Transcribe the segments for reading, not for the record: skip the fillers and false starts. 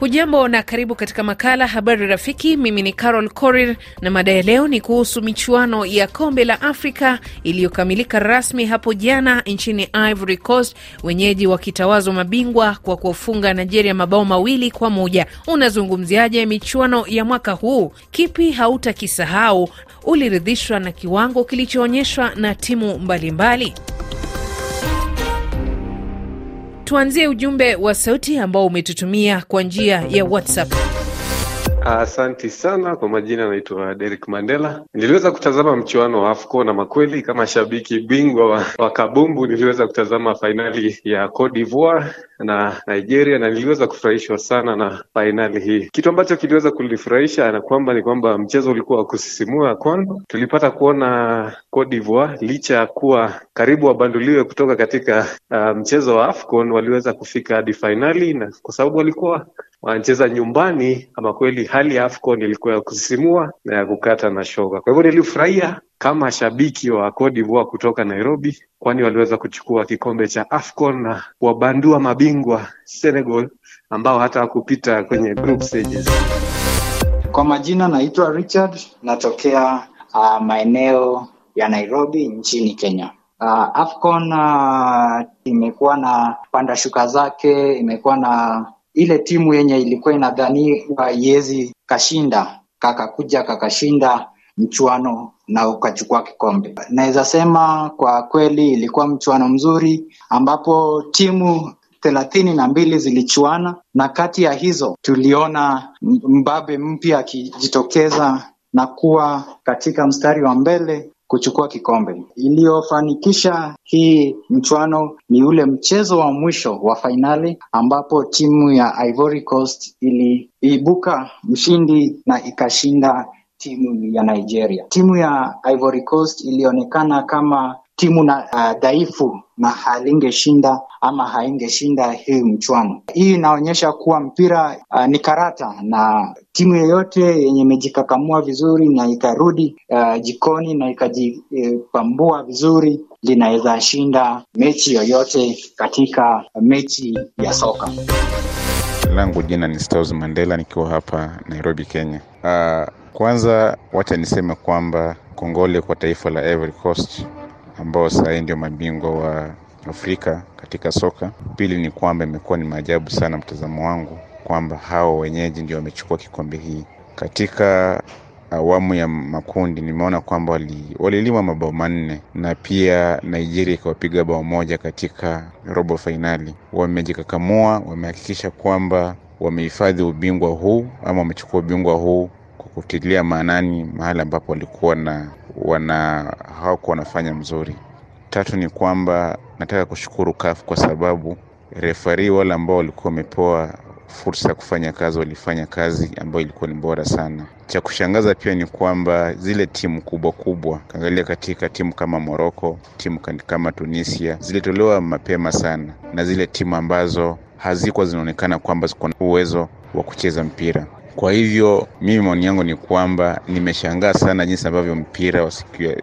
Hujambo na karibu katika makala Habari Rafiki. Mimi ni Carol Korir na mada ya leo ni kuhusu michuano ya kombe la Afrika iliyokamilika rasmi hapo jana nchini Ivory Coast, wenyeji wakitawazwa mabingwa kwa kufunga Nigeria mabao 2-1. Unazungumziaje michuano ya mwaka huu? Kipi hautakisahau? Uliridhishwa na kiwango kilichoonyeshwa na timu mbalimbali? Tuanzie ujumbe wa sauti ambao umetutumia kwa njia ya WhatsApp. Asante sana kwa majina, naitwa Derek Mandela. Niliweza kutazama mchuano wa AFCON na makweli kama shabiki bingwa wa kabumbu niliweza kutazama finali ya Côte d'Ivoire na Nigeria, na niliweza kufurahishwa sana na finali hii. Kitu ambacho kiliweza kunifurahisha na kwamba ni kwamba mchezo ulikuwa kusisimua. Kwanza tulipata kuona Côte d'Ivoire licha ya kuwa karibu wabanduliwe kutoka katika mchezo wa AFCON, waliweza kufika hadi finali, na kwa sababu walikuwa wanacheza nyumbani, ama kweli hali ya AFCON ilikuwa ya kusisimua na ya kukata na shoga. Kwa hivyo nilifurahia kama shabiki wa Côte d'Ivoire kutoka Nairobi, kwani waliweza kuchukua kikombe cha AFCON na kuwabandua mabingwa Senegal ambao hata hakupita kwenye group stages. Kwa majina naitwa Richard, natokea maeneo ya Nairobi nchini Kenya. AFCON imekuwa na panda shuka zake, imekuwa na ile timu yenye ilikuwa inadhani yezi kashinda, kakakuja kakashinda mchuano na ukachukua kikombe. Naweza sema kwa kweli ilikuwa mchuano mzuri ambapo timu 32 zilichuana, na kati ya hizo tuliona mbabe mpya akijitokeza na kuwa katika mstari wa mbele kuchukua kikombe. Iliyofanikisha hii mchuano ni ule mchezo wa mwisho wa finali ambapo timu ya Ivory Coast iliibuka mshindi na ikashinda timu ya Nigeria. Timu ya Ivory Coast ilionekana kama timu na dhaifu na halingeshinda ama haingeshinda hii mchuano. Hii inaonyesha kuwa mpira ni karata, na timu yoyote yenye imejikakamua vizuri na ikarudi jikoni na ikajipambua vizuri linaweza shinda mechi yoyote katika mechi ya soka. Langu jina ni Stars Mandela, nikiwa hapa Nairobi, Kenya. Kwanza wacha niseme kwamba kongole kwa taifa la Ivory Coast ambao sasa ndio mabingwa wa Afrika katika soka. Pili ni kwamba imekuwa ni maajabu sana mtazamo wangu kwamba hao wenyeji ndio wamechukua kikombe hii. Katika awamu ya makundi nimeona kwamba walilima mabao 4, na pia Nigeria ikawapiga bao 1 katika robo finali. Wamejikakamua, wamehakikisha kwamba wamehifadhi ubingwa huu ama wamechukua ubingwa huu kwa kutilia maanani mahali ambapo walikuwa na hawakuwa wanafanya mzuri. Tatu ni kwamba nataka kushukuru CAF kwa sababu referee wale ambao walikuwa wamepewa fursa kufanya kazi walifanya kazi ambayo ilikuwa ni bora sana. Cha kushangaza pia ni kwamba zile timu kubwa kubwa, angalia katika timu kama Morocco, timu kama Tunisia, zilitolewa mapema sana, na zile timu ambazo hazikuwa zinaonekana kwamba ziko na uwezo wa kucheza mpira. Kwa hivyo mimi maoni yangu ni kwamba nimeshangaa sana jinsi ambavyo mpira wa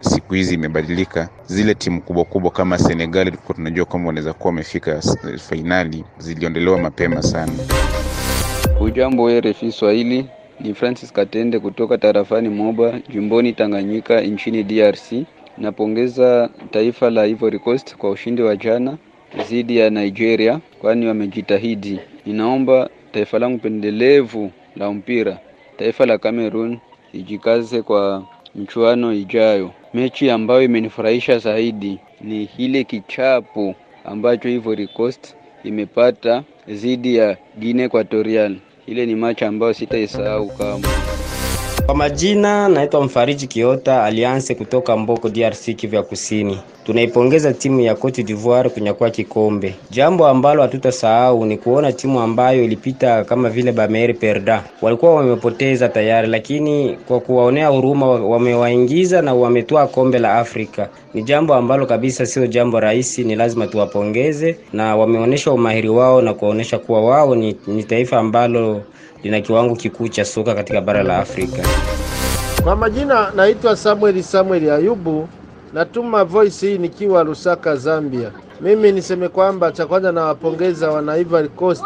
siku hizi imebadilika. Zile timu kubwa kubwa kama Senegal tulikuwa tunajua kwamba wanaweza kuwa wamefika finali ziliondolewa mapema sana. Hujambo RFI Swahili, ni Francis Katende kutoka Tarafani Moba, Jumboni Tanganyika nchini DRC. Napongeza taifa la Ivory Coast kwa ushindi wa jana dhidi ya Nigeria, kwani wamejitahidi. Ninaomba taifa langu pendelevu la mpira, taifa la Cameroon, ijikaze kwa mchuano ijayo. Mechi ambayo imenifurahisha zaidi ni ile kichapo ambacho Ivory Coast imepata dhidi ya Guinea Equatorial. Ile ni mechi ambayo sitaisahau kamwe. Kwa majina naitwa Mfariji Kiyota alianze kutoka Mboko, DRC, Kivu ya Kusini. Tunaipongeza timu ya Côte d'Ivoire kunyakua kikombe. Jambo ambalo hatutasahau ni kuona timu ambayo ilipita kama vile Bameri Perda. Walikuwa wamepoteza tayari, lakini kwa kuwaonea huruma wamewaingiza na wametoa kombe la Afrika. Ni jambo ambalo kabisa sio jambo rahisi, ni lazima tuwapongeze, na wameonyesha umahiri wao na kuonyesha kuwa wao ni taifa ambalo lina kiwango kikuu cha soka katika bara la Afrika. Kwa majina naitwa Samuel Ayubu, natuma voice hii nikiwa Lusaka, Zambia. Mimi niseme kwamba cha kwanza nawapongeza wana Ivory Coast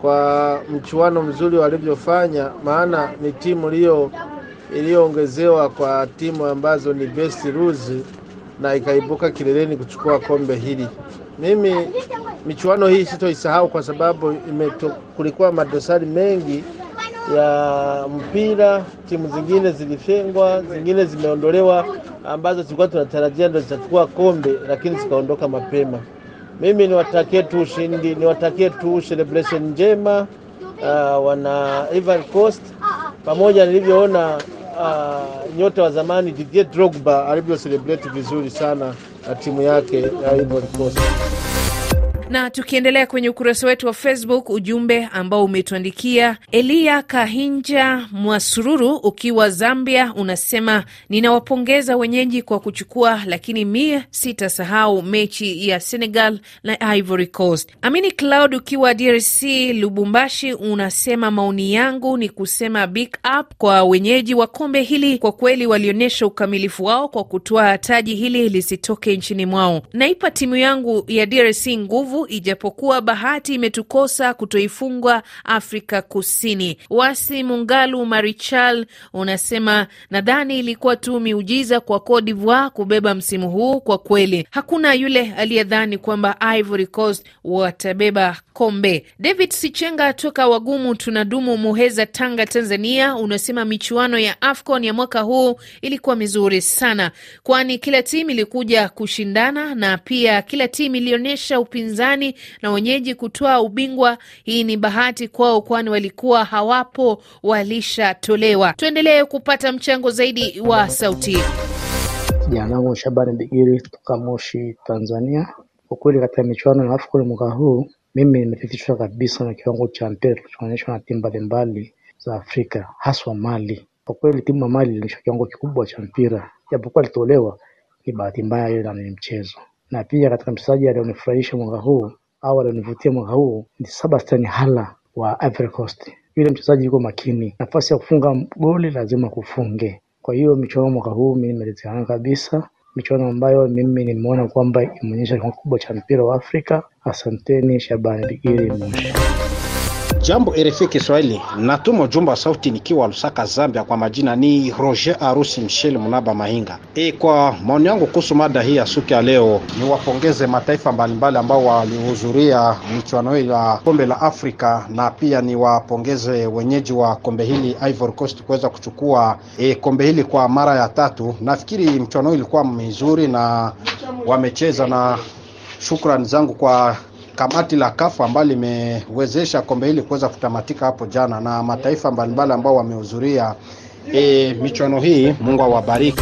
kwa mchuano mzuri walivyofanya, maana ni timu iliyoongezewa kwa timu ambazo ni best rules na ikaibuka kileleni kuchukua kombe hili. Mimi michuano hii sitoisahau kwa sababu kulikuwa madosari mengi ya mpira, timu zingine zilifengwa, zingine zimeondolewa ambazo tulikuwa tunatarajia ndo zitachukua kombe lakini zikaondoka mapema. Mimi niwatakie tu ushindi, niwatakie tu celebration njema wana Ivory Coast, pamoja nilivyoona nyota wa zamani Didier Drogba alivyo celebrate vizuri sana na timu yake ya Ivory Coast. Na tukiendelea kwenye ukurasa wetu wa Facebook, ujumbe ambao umetuandikia Elia Kahinja Mwasururu ukiwa Zambia unasema, ninawapongeza wenyeji kwa kuchukua, lakini mie sitasahau mechi ya Senegal na Ivory Coast. Amini Cloud ukiwa DRC Lubumbashi unasema, maoni yangu ni kusema big up kwa wenyeji wa kombe hili, kwa kweli walionyesha ukamilifu wao kwa kutoa taji hili lisitoke nchini mwao. Naipa timu yangu ya DRC nguvu ijapokuwa bahati imetukosa kutoifungwa Afrika Kusini. Wasi Mungalu Marichal unasema, nadhani ilikuwa tu miujiza kwa Côte d'Ivoire kubeba msimu huu, kwa kweli hakuna yule aliyedhani kwamba Ivory Coast watabeba kombe. David Sichenga toka Wagumu tunadumu Muheza Tanga Tanzania unasema, michuano ya AFCON ya mwaka huu ilikuwa mizuri sana, kwani kila timu ilikuja kushindana na pia kila timu ilionyesha upinzani na wenyeji kutoa ubingwa. Hii ni bahati kwao kwani walikuwa hawapo, walishatolewa. Tuendelee kupata mchango zaidi wa sauti. Jana Shabani Bigiri kutoka Moshi Tanzania, ukweli katika michuano ya AFCON mwaka huu mimi nimefitishwa kabisa na kiwango cha mpira kilichoonyeshwa na timu mbalimbali za Afrika, haswa Mali. Kwa kweli timu ya Mali ilionyesha kiwango kikubwa cha mpira, japokuwa ilitolewa ni bahati mbaya ile ndani ya mchezo. Na pia katika mchezaji alionifurahisha mwaka huu au alionivutia mwaka huu ni Sebastian Haller wa Ivory Coast. Yule mchezaji yuko makini, nafasi ya kufunga goli lazima kufunge. Kwa hiyo michuano mwaka huu mimi nimeridhika kabisa, michuano ambayo mimi nimeona kwamba imeonyesha kiwango kikubwa cha mpira wa Afrika. Asanteni Shabani Bigiri Moshi. Jambo RFI Kiswahili, natuma ujumbe wa sauti nikiwa Lusaka Zambia, kwa majina ni Roger Arusi Michel Munaba Mahinga. Kwa maoni yangu kuhusu mada hii ya siku ya leo, niwapongeze mataifa mbalimbali ambao walihudhuria michuano ya kombe la Afrika, na pia niwapongeze wenyeji wa kombe hili Ivory Coast kuweza kuchukua kombe hili kwa mara ya tatu. Nafikiri michuano ilikuwa mizuri na wamecheza, na shukrani zangu kwa kamati la CAF ambalo limewezesha kombe hili kuweza kutamatika hapo jana, na mataifa mbalimbali ambao wamehudhuria michuano hii. Mungu awabariki.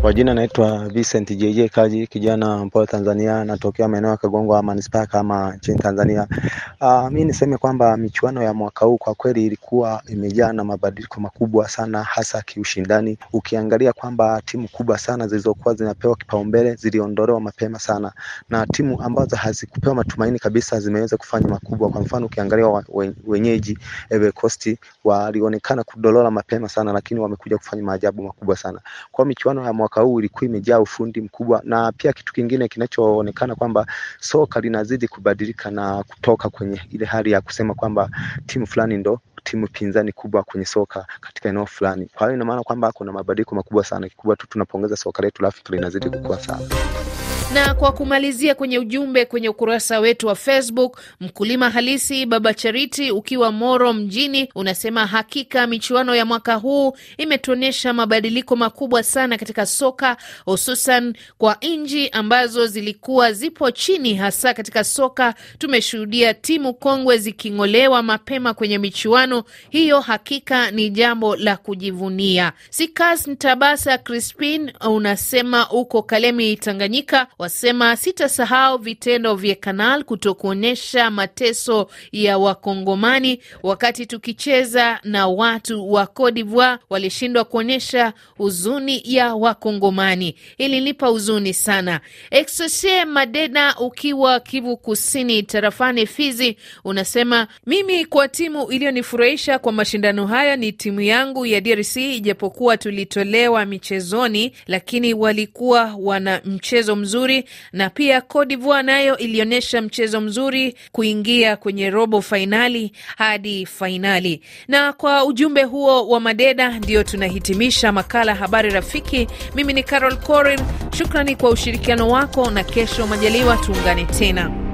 Kwa jina naitwa Vincent JJ Kaji, kijana mpoa Tanzania, natokea maeneo ya Kagongo ama Manispaa kama nchini Tanzania. Mimi niseme kwamba michuano ya mwaka huu kwa kweli ilikuwa imejaa na mabadiliko makubwa sana, hasa kiushindani. Ukiangalia kwamba timu kubwa sana zilizokuwa zinapewa kipaumbele ziliondolewa mapema sana, na timu ambazo hazikupewa matumaini kabisa zimeweza kufanya makubwa. Kwa mfano ukiangalia wenyeji Ivory Coast walionekana kudolola mapema sana, lakini wamekuja kufanya maajabu makubwa sana. Kwa michuano ya mwaka huu ilikuwa imejaa ufundi mkubwa, na pia kitu kingine kinachoonekana kwamba soka linazidi kubadilika na kutoka kwenye ile hali ya kusema kwamba timu fulani ndo timu pinzani kubwa kwenye soka katika eneo fulani. Kwa hiyo ina maana kwamba kuna mabadiliko makubwa sana. Kikubwa tu tunapongeza soka letu la Afrika linazidi kukua sana. Na kwa kumalizia kwenye ujumbe kwenye ukurasa wetu wa Facebook, mkulima halisi Baba Charity ukiwa Moro mjini unasema, hakika michuano ya mwaka huu imetuonesha mabadiliko makubwa sana katika soka, hususan kwa nchi ambazo zilikuwa zipo chini. Hasa katika soka tumeshuhudia timu kongwe zikingolewa mapema kwenye michuano hiyo, hakika ni jambo la kujivunia. Sikas Ntabasa Crispin unasema uko Kalemi Tanganyika, wasema sitasahau vitendo vya Kanal kutokuonesha mateso ya wakongomani wakati tukicheza na watu wa Côte d'Ivoire, walishindwa kuonesha huzuni ya wakongomani. Ilinipa huzuni sana. Exosie Madena ukiwa Kivu Kusini Tarafani Fizi unasema, mimi kwa timu iliyonifurahisha kwa mashindano haya ni timu yangu ya DRC, ijapokuwa tulitolewa michezoni lakini walikuwa wana mchezo mzuri nzuri, na pia Côte d'Ivoire nayo ilionyesha mchezo mzuri kuingia kwenye robo finali hadi finali. Na kwa ujumbe huo wa madeda ndio tunahitimisha makala Habari Rafiki. Mimi ni Carol Korir. Shukrani kwa ushirikiano wako, na kesho majaliwa tuungane tena.